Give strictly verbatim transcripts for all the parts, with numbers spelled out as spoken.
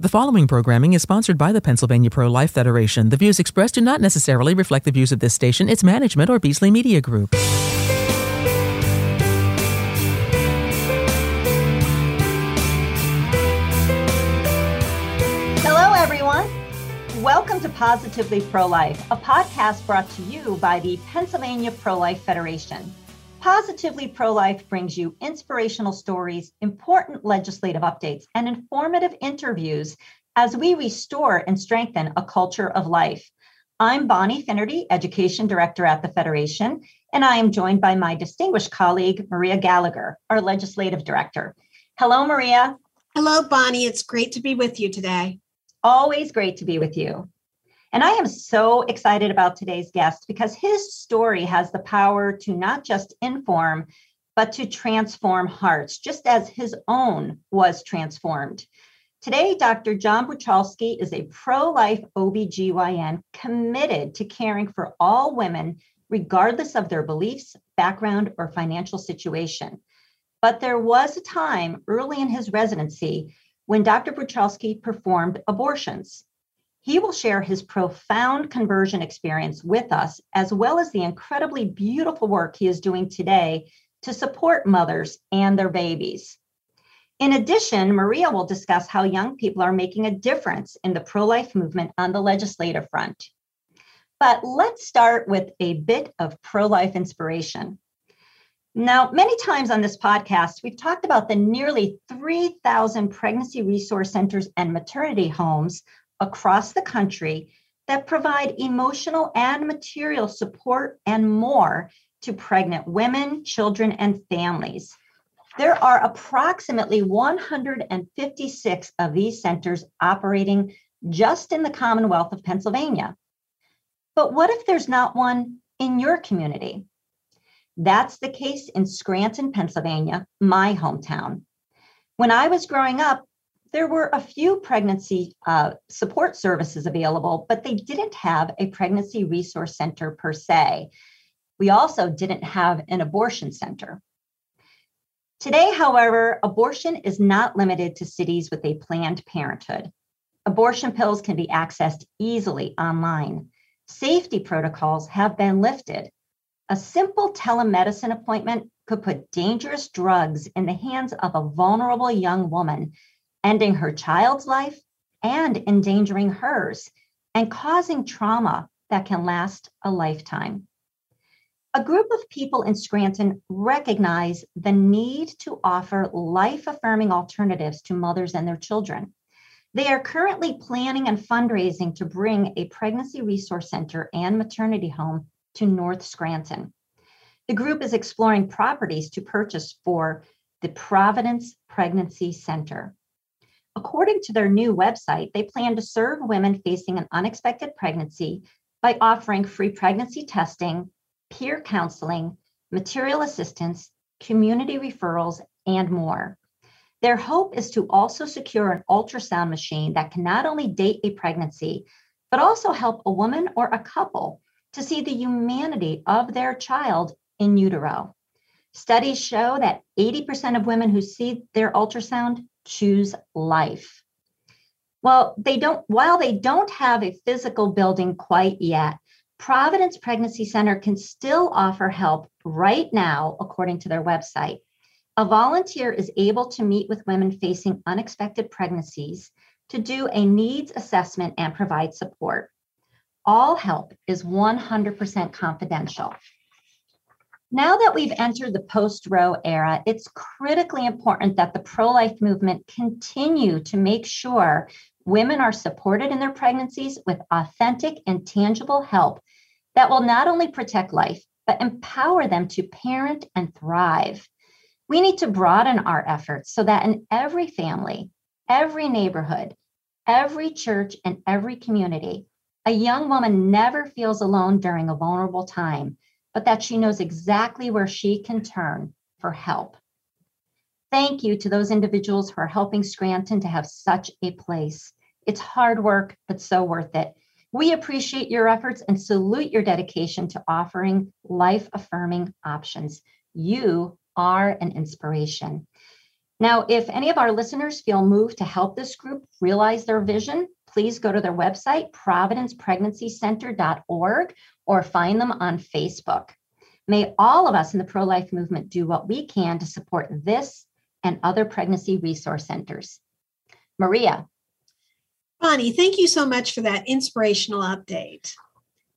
The following programming is sponsored by the Pennsylvania Pro-Life Federation. The views expressed do not necessarily reflect the views of this station, its management, or Beasley Media Group. Hello, everyone. Welcome to Positively Pro-Life, a podcast brought to you by the Pennsylvania Pro-Life Federation. Positively Pro-Life brings you inspirational stories, important legislative updates, and informative interviews as we restore and strengthen a culture of life. I'm Bonnie Finnerty, Education Director at the Federation, and I am joined by my distinguished colleague, Maria Gallagher, our Legislative Director. Hello, Maria. Hello, Bonnie. It's great to be with you today. Always great to be with you. And I am so excited about today's guest because his story has the power to not just inform, but to transform hearts, just as his own was transformed. Today, Doctor John Bruchalski is a pro-life O B G Y N committed to caring for all women, regardless of their beliefs, background, or financial situation. But there was a time early in his residency when Doctor Bruchalski performed abortions. He will share his profound conversion experience with us, as well as the incredibly beautiful work he is doing today to support mothers and their babies. In addition, Maria will discuss how young people are making a difference in the pro-life movement on the legislative front. But let's start with a bit of pro-life inspiration. Now, many times on this podcast, we've talked about the nearly three thousand pregnancy resource centers and maternity homes across the country that provide emotional and material support and more to pregnant women, children, and families. There are approximately one hundred fifty-six of these centers operating just in the Commonwealth of Pennsylvania. But what if there's not one in your community? That's the case in Scranton, Pennsylvania, my hometown. When I was growing up, there were a few pregnancy uh, support services available, but they didn't have a pregnancy resource center per se. We also didn't have an abortion center. Today, however, abortion is not limited to cities with a Planned Parenthood. Abortion pills can be accessed easily online. Safety protocols have been lifted. A simple telemedicine appointment could put dangerous drugs in the hands of a vulnerable young woman, ending her child's life and endangering hers, and causing trauma that can last a lifetime. A group of people in Scranton recognize the need to offer life-affirming alternatives to mothers and their children. They are currently planning and fundraising to bring a pregnancy resource center and maternity home to North Scranton. The group is exploring properties to purchase for the Providence Pregnancy Center. According to their new website, they plan to serve women facing an unexpected pregnancy by offering free pregnancy testing, peer counseling, material assistance, community referrals, and more. Their hope is to also secure an ultrasound machine that can not only date a pregnancy, but also help a woman or a couple to see the humanity of their child in utero. Studies show that eighty percent of women who see their ultrasound choose life. Well, they don't, while they don't have a physical building quite yet, Providence Pregnancy Center can still offer help right now, according to their website. A volunteer is able to meet with women facing unexpected pregnancies to do a needs assessment and provide support. All help is one hundred percent confidential. Now that we've entered the post-Roe era, it's critically important that the pro-life movement continue to make sure women are supported in their pregnancies with authentic and tangible help that will not only protect life, but empower them to parent and thrive. We need to broaden our efforts so that in every family, every neighborhood, every church, and every community, a young woman never feels alone during a vulnerable time, but that she knows exactly where she can turn for help. Thank you to those individuals who are helping Scranton to have such a place. It's hard work, but so worth it. We appreciate your efforts and salute your dedication to offering life-affirming options. You are an inspiration. Now, if any of our listeners feel moved to help this group realize their vision, please go to their website, providence pregnancy center dot org, or find them on Facebook. May all of us in the pro-life movement do what we can to support this and other pregnancy resource centers. Maria. Bonnie, thank you so much for that inspirational update.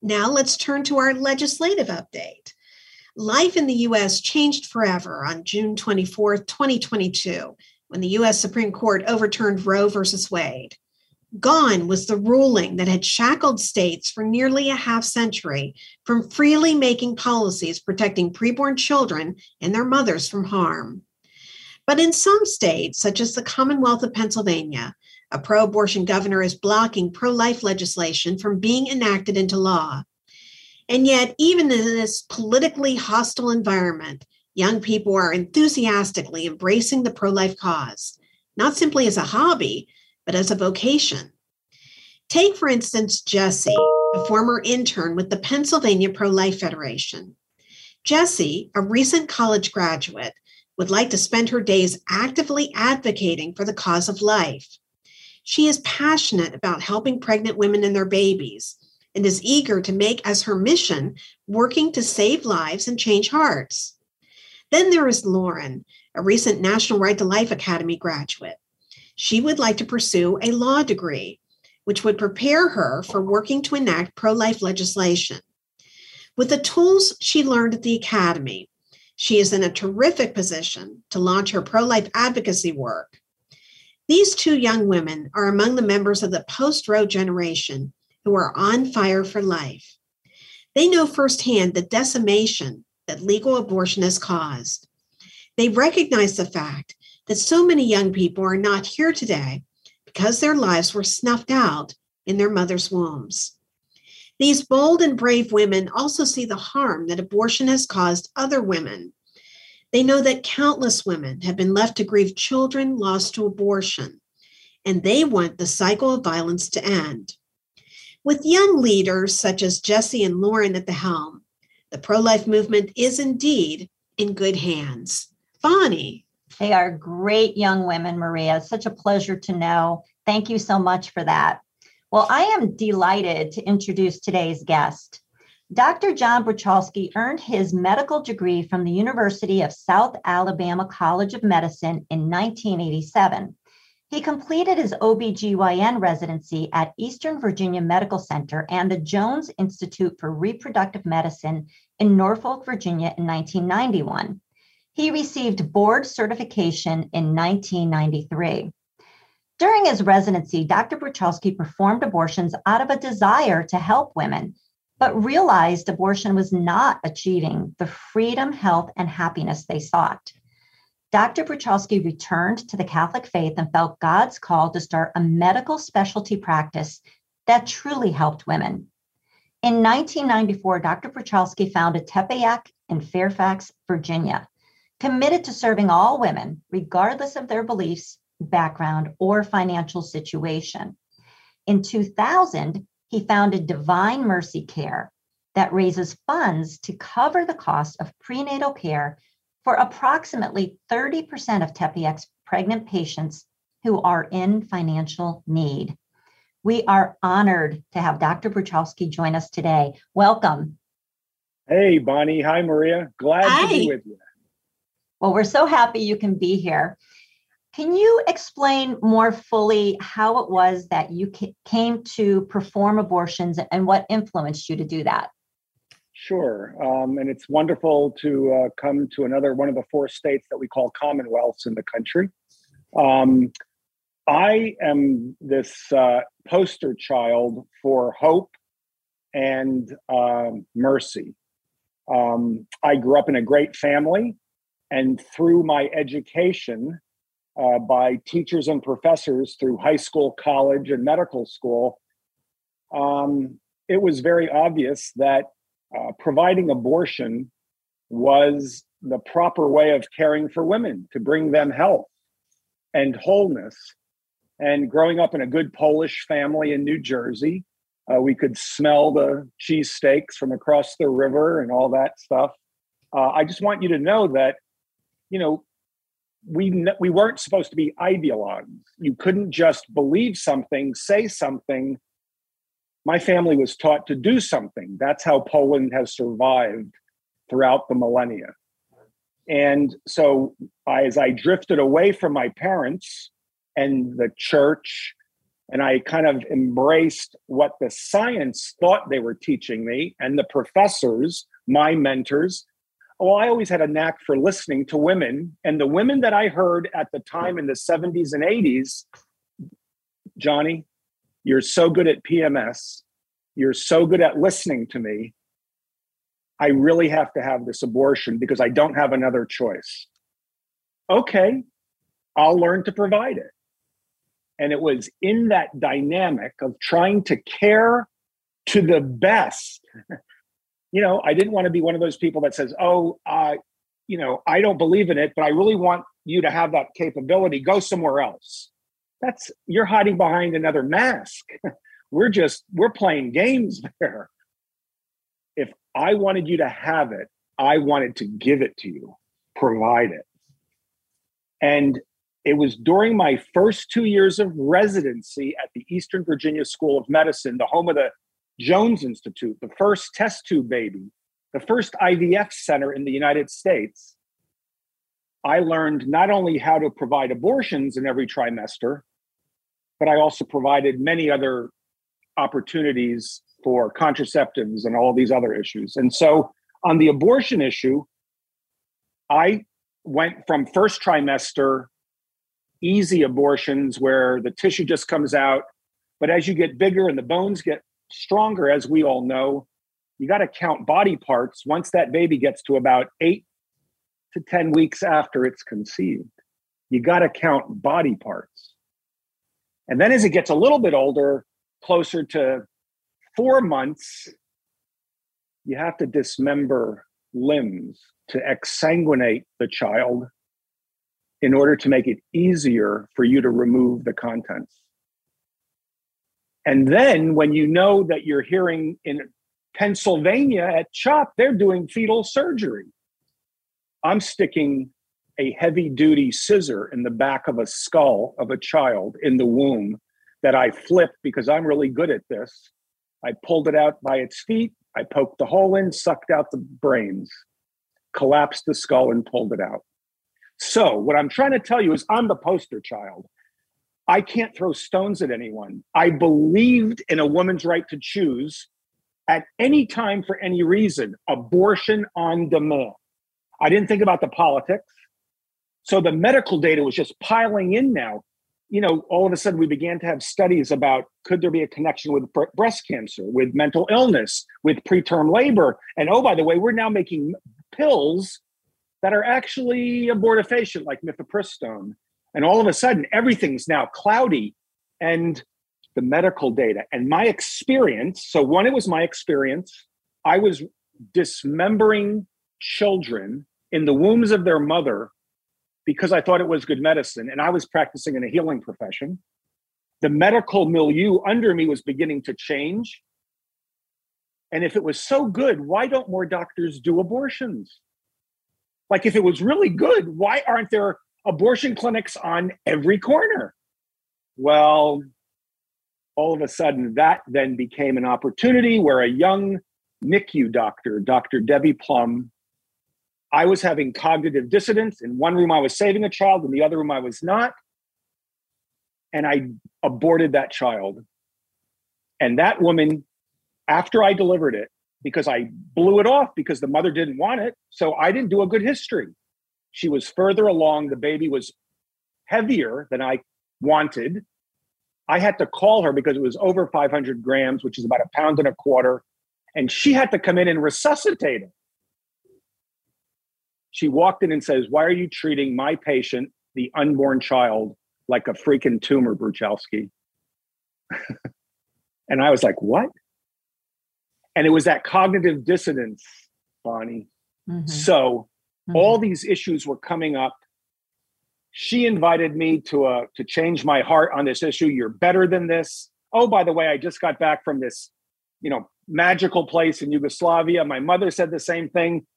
Now let's turn to our legislative update. Life in the U S changed forever on June twenty-fourth, twenty twenty-two, when the U S Supreme Court overturned Roe versus Wade. Gone was the ruling that had shackled states for nearly a half century from freely making policies protecting preborn children and their mothers from harm. But in some states, such as the Commonwealth of Pennsylvania, a pro-abortion governor is blocking pro-life legislation from being enacted into law. And yet, even in this politically hostile environment, young people are enthusiastically embracing the pro-life cause, not simply as a hobby, but as a vocation. Take, for instance, Jessie, a former intern with the Pennsylvania Pro-Life Federation. Jessie, a recent college graduate, would like to spend her days actively advocating for the cause of life. She is passionate about helping pregnant women and their babies, and is eager to make as her mission working to save lives and change hearts. Then there is Lauren, a recent National Right to Life Academy graduate. She would like to pursue a law degree, which would prepare her for working to enact pro-life legislation. With the tools she learned at the academy, she is in a terrific position to launch her pro-life advocacy work. These two young women are among the members of the post-Roe generation who are on fire for life. They know firsthand the decimation that legal abortion has caused. They recognize the fact that so many young people are not here today because their lives were snuffed out in their mother's wombs. These bold and brave women also see the harm that abortion has caused other women. They know that countless women have been left to grieve children lost to abortion, and they want the cycle of violence to end. With young leaders such as Jessie and Lauren at the helm, the pro-life movement is indeed in good hands. Bonnie. They are great young women, Maria. It's such a pleasure to know. Thank you so much for that. Well, I am delighted to introduce today's guest. Doctor John Bruchalski earned his medical degree from the University of South Alabama College of Medicine in nineteen eighty-seven. He completed his O B G Y N residency at Eastern Virginia Medical Center and the Jones Institute for Reproductive Medicine in Norfolk, Virginia in nineteen ninety-one. He received board certification in nineteen ninety-three. During his residency, Doctor Bruchalski performed abortions out of a desire to help women, but realized abortion was not achieving the freedom, health, and happiness they sought. Doctor Bruchalski returned to the Catholic faith and felt God's call to start a medical specialty practice that truly helped women. In nineteen ninety-four, Doctor Bruchalski founded Tepeyac in Fairfax, Virginia, committed to serving all women, regardless of their beliefs, background, or financial situation. In two thousand, he founded Divine Mercy Care that raises funds to cover the cost of prenatal care for approximately thirty percent of Tepeyac's pregnant patients who are in financial need. We are honored to have Doctor Bruchalski join us today. Welcome. Hey, Bonnie. Hi, Maria. Glad Hi. to be with you. Well, we're so happy you can be here. Can you explain more fully how it was that you came to perform abortions and what influenced you to do that? Sure. Um, and it's wonderful to uh, come to another one of the four states that we call commonwealths in the country. Um, I am this uh, poster child for hope and uh, mercy. Um, I grew up in a great family, and through my education uh, by teachers and professors through high school, college, and medical school, um, it was very obvious that Uh, providing abortion was the proper way of caring for women, to bring them health and wholeness. And growing up in a good Polish family in New Jersey, uh, we could smell the cheesesteaks from across the river and all that stuff. Uh, I just want you to know that, you know, we we weren't supposed to be ideologues. You couldn't just believe something, say something. My family was taught to do something. That's how Poland has survived throughout the millennia. And so I, as I drifted away from my parents and the church, and I kind of embraced what the science thought they were teaching me and the professors, my mentors, well, I always had a knack for listening to women. And the women that I heard at the time in the seventies and eighties, Johnny, you're so good at P M S. You're so good at listening to me. I really have to have this abortion because I don't have another choice. Okay, I'll learn to provide it. And it was in that dynamic of trying to care to the best. You know, I didn't want to be one of those people that says, oh, uh, you know, I don't believe in it, but I really want you to have that capability. Go somewhere else. That's, you're hiding behind another mask. We're just, we're playing games there. If I wanted you to have it, I wanted to give it to you, provide it. And it was during my first two years of residency at the Eastern Virginia School of Medicine, the home of the Jones Institute, the first test tube baby, the first I V F center in the United States. I learned not only how to provide abortions in every trimester, but I also provided many other opportunities for contraceptives and all these other issues. And so on the abortion issue, I went from first trimester easy abortions where the tissue just comes out. But as you get bigger and the bones get stronger, as we all know, you got to count body parts once that baby gets to about eight to ten weeks after it's conceived. You got to count body parts. And then as it gets a little bit older, closer to four months, you have to dismember limbs to exsanguinate the child in order to make it easier for you to remove the contents. And then when you know that you're hearing in Pennsylvania at CHOP, they're doing fetal surgery. I'm sticking a heavy-duty scissor in the back of a skull of a child in the womb that I flipped because I'm really good at this. I pulled it out by its feet. I poked the hole in, sucked out the brains, collapsed the skull, and pulled it out. So what I'm trying to tell you is I'm the poster child. I can't throw stones at anyone. I believed in a woman's right to choose at any time for any reason, abortion on demand. I didn't think about the politics. So the medical data was just piling in now. You know, all of a sudden we began to have studies about could there be a connection with breast cancer, with mental illness, with preterm labor. And oh, by the way, we're now making pills that are actually abortifacient, like mifepristone. And all of a sudden, everything's now cloudy. And the medical data and my experience, so one, it was my experience. I was dismembering children in the wombs of their mother because I thought it was good medicine. And I was practicing in a healing profession. The medical milieu under me was beginning to change. And if it was so good, why don't more doctors do abortions? Like, if it was really good, why aren't there abortion clinics on every corner? Well, all of a sudden, that then became an opportunity where a young N I C U doctor, Dr. Debbie Plum, I was having cognitive dissonance. In one room, I was saving a child. In the other room, I was not. And I aborted that child. And that woman, after I delivered it, because I blew it off because the mother didn't want it. So I didn't do a good history. She was further along. The baby was heavier than I wanted. I had to call her because it was over five hundred grams, which is about a pound and a quarter. And she had to come in and resuscitate it. She walked in and says, why are you treating my patient, the unborn child, like a freaking tumor, Bruchalski? And I was like, what? And it was that cognitive dissonance, Bonnie. Mm-hmm. So mm-hmm. all these issues were coming up. She invited me to uh, to change my heart on this issue. You're better than this. Oh, by the way, I just got back from this, you know, magical place in Yugoslavia. My mother said the same thing.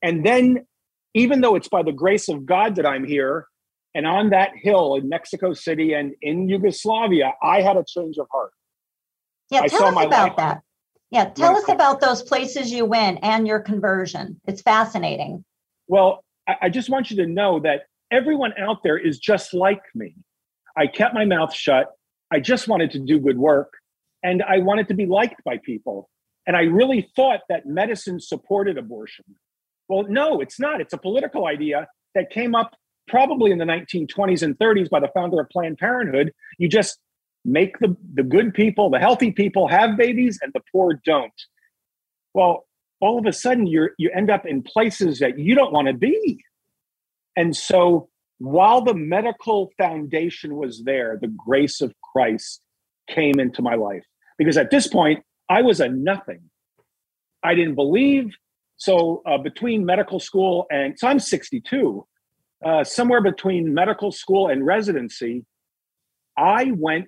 And then, even though it's by the grace of God that I'm here, And on that hill in Mexico City and in Yugoslavia, I had a change of heart. Yeah, I tell us about life. that. Yeah, tell us about those places you went and your conversion. It's fascinating. Well, I, I just want you to know that everyone out there is just like me. I kept my mouth shut. I just wanted to do good work, and I wanted to be liked by people. And I really thought that medicine supported abortion. Well, no, it's not. It's a political idea that came up probably in the nineteen twenties and thirties by the founder of Planned Parenthood. You just make the, the good people, the healthy people have babies and the poor don't. Well, all of a sudden you're, you end up in places that you don't want to be. And so while the medical foundation was there, the grace of Christ came into my life. Because at this point, I was a nothing. I didn't believe. So uh, between medical school and, so I'm sixty-two, uh, somewhere between medical school and residency, I went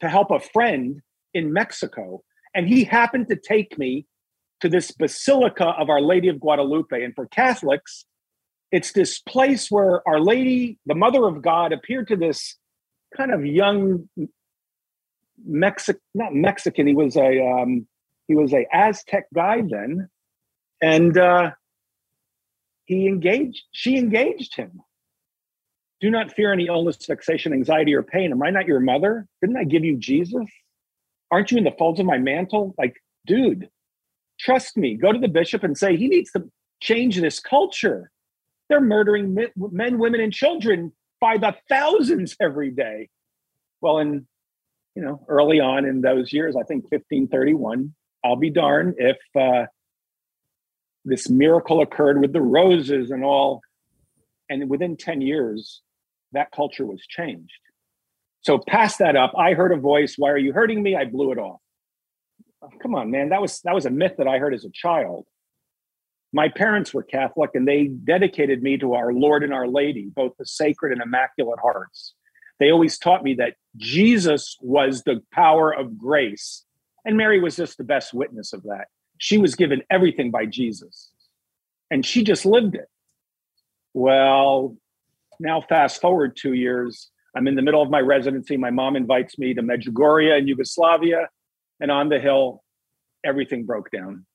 to help a friend in Mexico. And he happened to take me to this Basilica of Our Lady of Guadalupe. And for Catholics, it's this place where Our Lady, the Mother of God, appeared to this kind of young Mexican, not Mexican, he was a um, he was a Aztec guy then. And uh, he engaged, she engaged him. Do not fear any illness, vexation, anxiety, or pain. Am I not your mother? Didn't I give you Jesus? Aren't you in the folds of my mantle? Like, dude, trust me. Go to the bishop and say, he needs to change this culture. They're murdering men, women, and children by the thousands every day. Well, and, you know, early on in those years, I think fifteen thirty-one, I'll be darned if uh, this miracle occurred with the roses and all. And within ten years, that culture was changed. So past that up, I heard a voice, why are you hurting me? I blew it off. Oh, come on, man, that was that was a myth that I heard as a child. My parents were Catholic, and they dedicated me to Our Lord and Our Lady, both the Sacred and Immaculate Hearts. They always taught me that Jesus was the power of grace, and Mary was just the best witness of that. She was given everything by Jesus, and she just lived it. Well, now fast forward two years, I'm in the middle of my residency. My mom invites me to Medjugorje in Yugoslavia, and on the hill, everything broke down.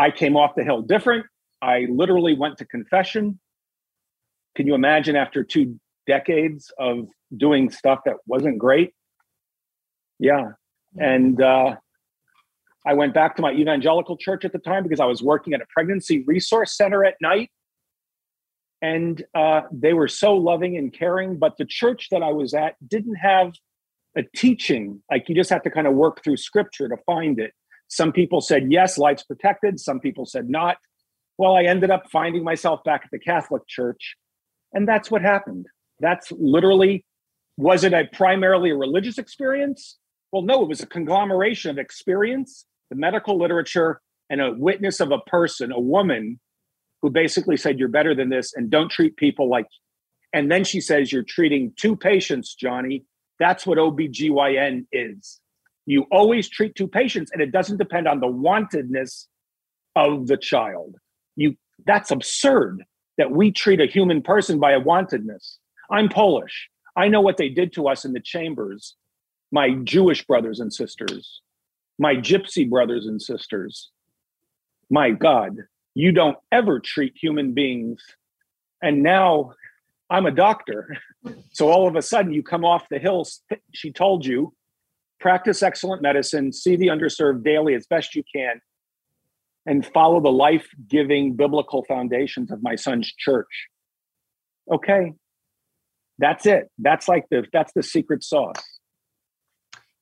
I came off the hill different. I literally went to confession. Can you imagine after two decades of doing stuff that wasn't great? Yeah. And uh, I went back to my evangelical church at the time because I was working at a pregnancy resource center at night. And uh, they were so loving and caring, but the church that I was at didn't have a teaching. Like, you just have to kind of work through scripture to find it. Some people said, yes, life's protected. Some people said not. Well, I ended up finding myself back at the Catholic Church. And that's what happened. That's literally, was it a primarily a religious experience? Well, no, it was a conglomeration of experience, the medical literature, and a witness of a person, a woman, who basically said, you're better than this and don't treat people like, and then she says, you're treating two patients, Johnny. That's what O B G Y N is. You always treat two patients, and it doesn't depend on the wantedness of the child. You, that's absurd that we treat a human person by a wantedness. I'm Polish. I know what they did to us in the chambers, my Jewish brothers and sisters, my gypsy brothers and sisters. My God, you don't ever treat human beings. And now I'm a doctor. So all of a sudden you come off the hill. She told you, practice excellent medicine, see the underserved daily as best you can, and follow the life-giving biblical foundations of my son's church. Okay, that's it. That's like the that's the secret sauce.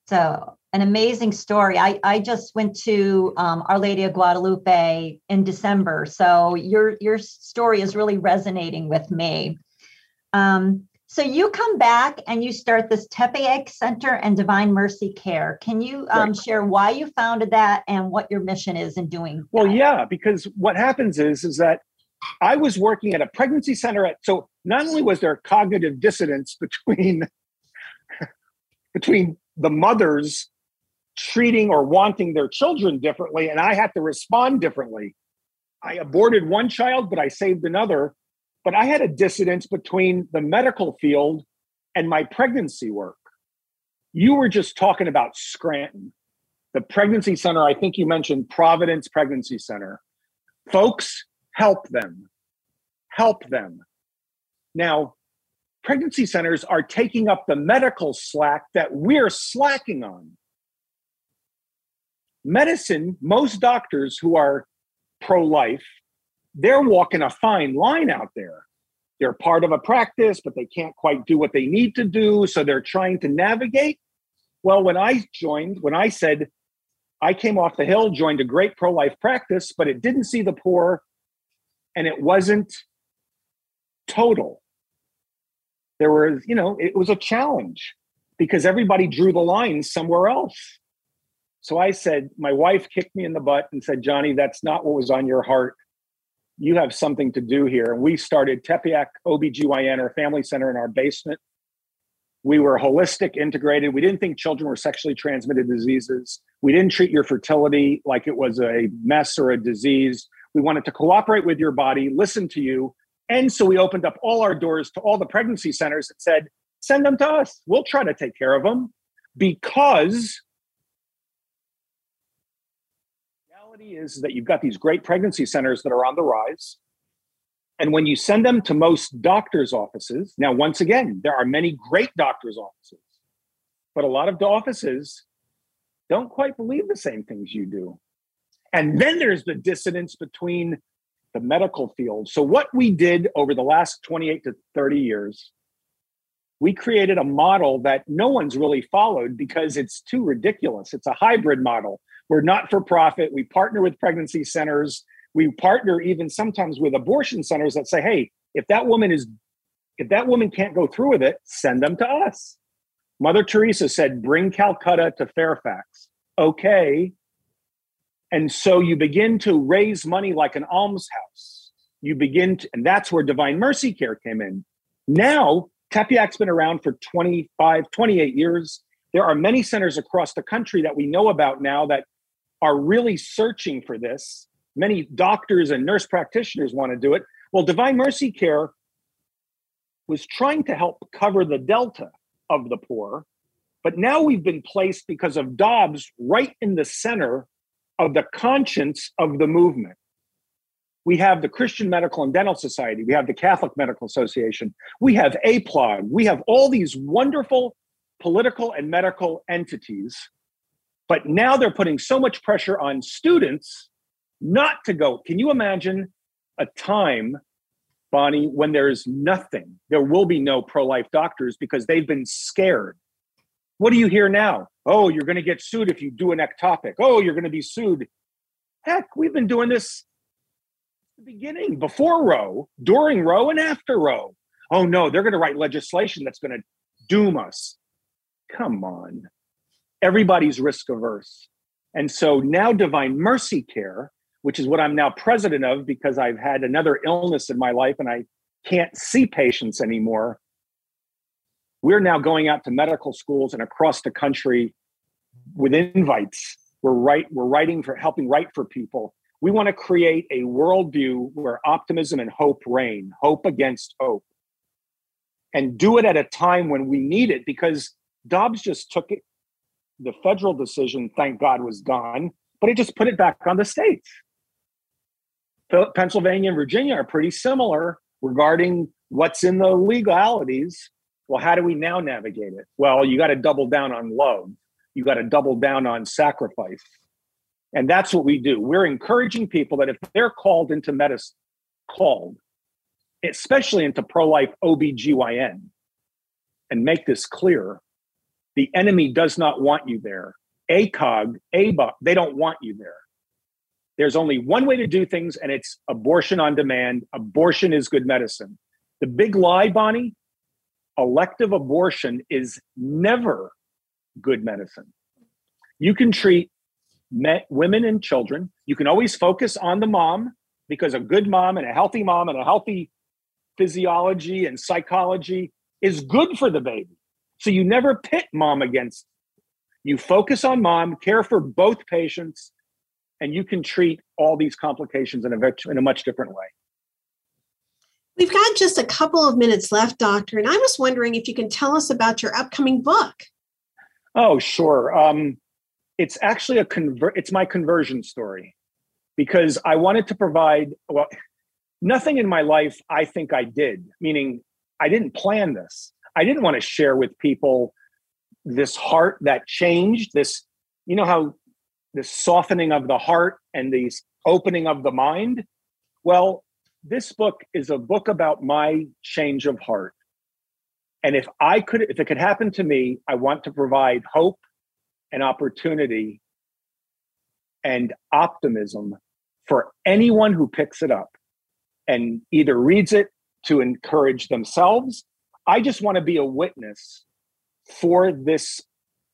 So an amazing story. I, I just went to um, Our Lady of Guadalupe in December. So your your story is really resonating with me. Um, So you come back and you start this Tepeyac Center and Divine Mercy Care. Can you um, right. share why you founded that and what your mission is in doing that? Well, yeah, because what happens is, is that I was working at a pregnancy center. At, so not only was there cognitive dissonance between, between the mothers treating or wanting their children differently, and I had to respond differently. I aborted one child, but I saved another. But I had a dissonance between the medical field and my pregnancy work. You were just talking about Scranton, the pregnancy center. I think you mentioned Providence Pregnancy Center. Folks, help them. Help them. Now, pregnancy centers are taking up the medical slack that we're slacking on. Medicine, most doctors who are pro-life, they're walking a fine line out there. They're part of a practice, but they can't quite do what they need to do, so they're trying to navigate. Well, when I joined, when I said, I came off the hill, joined a great pro-life practice, but it didn't see the poor, and it wasn't total. There was, you know, it was a challenge because everybody drew the line somewhere else. So I said, my wife kicked me in the butt and said, Johnny, that's not what was on your heart. You have something to do here. And we started Tepeyac O B G Y N, our family center, in our basement. We were holistic, integrated. We didn't think children were sexually transmitted diseases. We didn't treat your fertility like it was a mess or a disease. We wanted to cooperate with your body, listen to you. And so we opened up all our doors to all the pregnancy centers and said, send them to us. We'll try to take care of them, because is that you've got these great pregnancy centers that are on the rise. And when you send them to most doctors' offices, now, once again, there are many great doctors' offices, but a lot of the offices don't quite believe the same things you do. And then there's the dissonance between the medical field. So what we did over the last twenty-eight to thirty years, we created a model that no one's really followed because it's too ridiculous. It's a hybrid model. We're not for profit. We partner with pregnancy centers. We partner even sometimes with abortion centers that say, hey, if that woman is, if that woman can't go through with it, send them to us. Mother Teresa said, bring Calcutta to Fairfax. Okay. And so you begin to raise money like an almshouse. You begin to, and that's where Divine Mercy Care came in. Now, Tepeyac's been around for twenty-five, twenty-eight years. There are many centers across the country that we know about now that are really searching for this. Many doctors and nurse practitioners want to do it. Well, Divine Mercy Care was trying to help cover the delta of the poor, but now we've been placed, because of Dobbs, right in the center of the conscience of the movement. We have the Christian Medical and Dental Society. We have the Catholic Medical Association. We have APLOG. We have all these wonderful political and medical entities. But now they're putting so much pressure on students not to go. Can you imagine a time, Bonnie, when there's nothing? There will be no pro-life doctors because they've been scared. What do you hear now? Oh, you're going to get sued if you do an ectopic. Oh, you're going to be sued. Heck, we've been doing this since the beginning, before Roe, during Roe, and after Roe. Oh, no, they're going to write legislation that's going to doom us. Come on. Everybody's risk averse. And so now Divine Mercy Care, which is what I'm now president of because I've had another illness in my life and I can't see patients anymore. We're now going out to medical schools and across the country with invites. We're right, we're writing for helping write for people. We want to create a worldview where optimism and hope reign, hope against hope. And do it at a time when we need it, because Dobbs just took it. The federal decision, thank God, was gone, but it just put it back on the states. Pennsylvania and Virginia are pretty similar regarding what's in the legalities. Well, how do we now navigate it? Well, you got to double down on love. You got to double down on sacrifice. And that's what we do. We're encouraging people that if they're called into medicine, called, especially into pro-life O B G Y N, and make this clear, the enemy does not want you there. ACOG, A B O C, they don't want you there. There's only one way to do things, and it's abortion on demand. Abortion is good medicine. The big lie, Bonnie, elective abortion is never good medicine. You can treat men, women and children. You can always focus on the mom, because a good mom and a healthy mom and a healthy physiology and psychology is good for the baby. So you never pit mom against. You focus on mom, care for both patients, and you can treat all these complications in a, in a much different way. We've got just a couple of minutes left, Doctor, and I was wondering if you can tell us about your upcoming book. Oh, sure. Um, it's actually a conver- it's my conversion story, because I wanted to provide, well, nothing in my life I think I did, meaning I didn't plan this. I didn't want to share with people this heart that changed, this, you know, how this softening of the heart and these opening of the mind. Well, this book is a book about my change of heart. And if I could, if it could happen to me, I want to provide hope and opportunity and optimism for anyone who picks it up and either reads it to encourage themselves. I just want to be a witness for this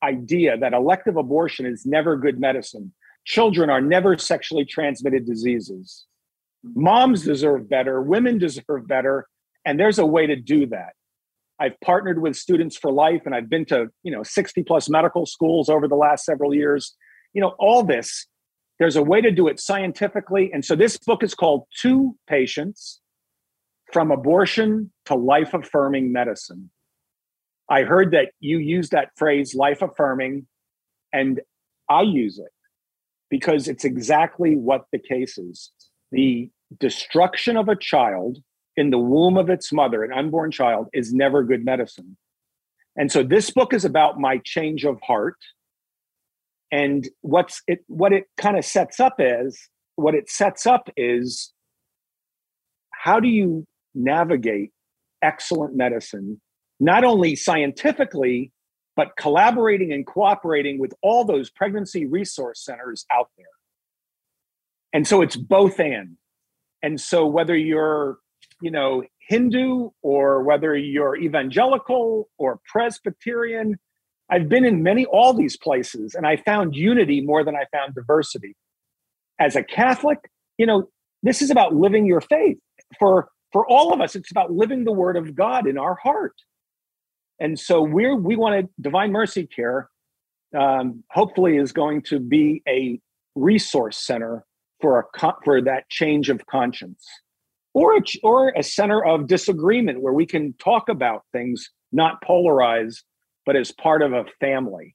idea that elective abortion is never good medicine. Children are never sexually transmitted diseases. Moms deserve better, women deserve better, and there's a way to do that. I've partnered with Students for Life, and I've been to, you know, sixty plus medical schools over the last several years. You know, all this, there's a way to do it scientifically. And so this book is called Two Patients: From Abortion to Life-Affirming Medicine. I heard that you use that phrase, life-affirming, and I use it because it's exactly what the case is. The destruction of a child in the womb of its mother, an unborn child, is never good medicine. And so this book is about my change of heart. And what's it, what it kind of sets up is, what it sets up is, how do you navigate excellent medicine, not only scientifically, but collaborating and cooperating with all those pregnancy resource centers out there? And so it's both and. And so whether you're, you know, Hindu or whether you're evangelical or Presbyterian, I've been in many, all these places, and I found unity more than I found diversity. As a Catholic, you know, this is about living your faith. For, for all of us, it's about living the word of God in our heart. And so we're, we want to, Divine Mercy Care, um, hopefully is going to be a resource center for a for that change of conscience, or a, or a center of disagreement where we can talk about things, not polarized, but as part of a family.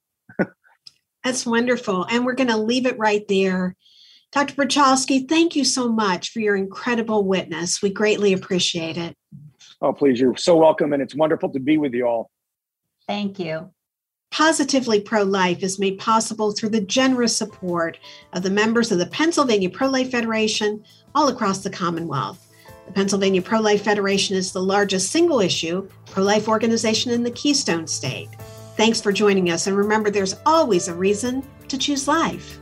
That's wonderful. And we're going to leave it right there. Doctor Bruchalski, thank you so much for your incredible witness. We greatly appreciate it. Oh, please. You're so welcome. And it's wonderful to be with you all. Thank you. Positively Pro-Life is made possible through the generous support of the members of the Pennsylvania Pro-Life Federation all across the Commonwealth. The Pennsylvania Pro-Life Federation is the largest single-issue pro-life organization in the Keystone State. Thanks for joining us, and remember, there's always a reason to choose life.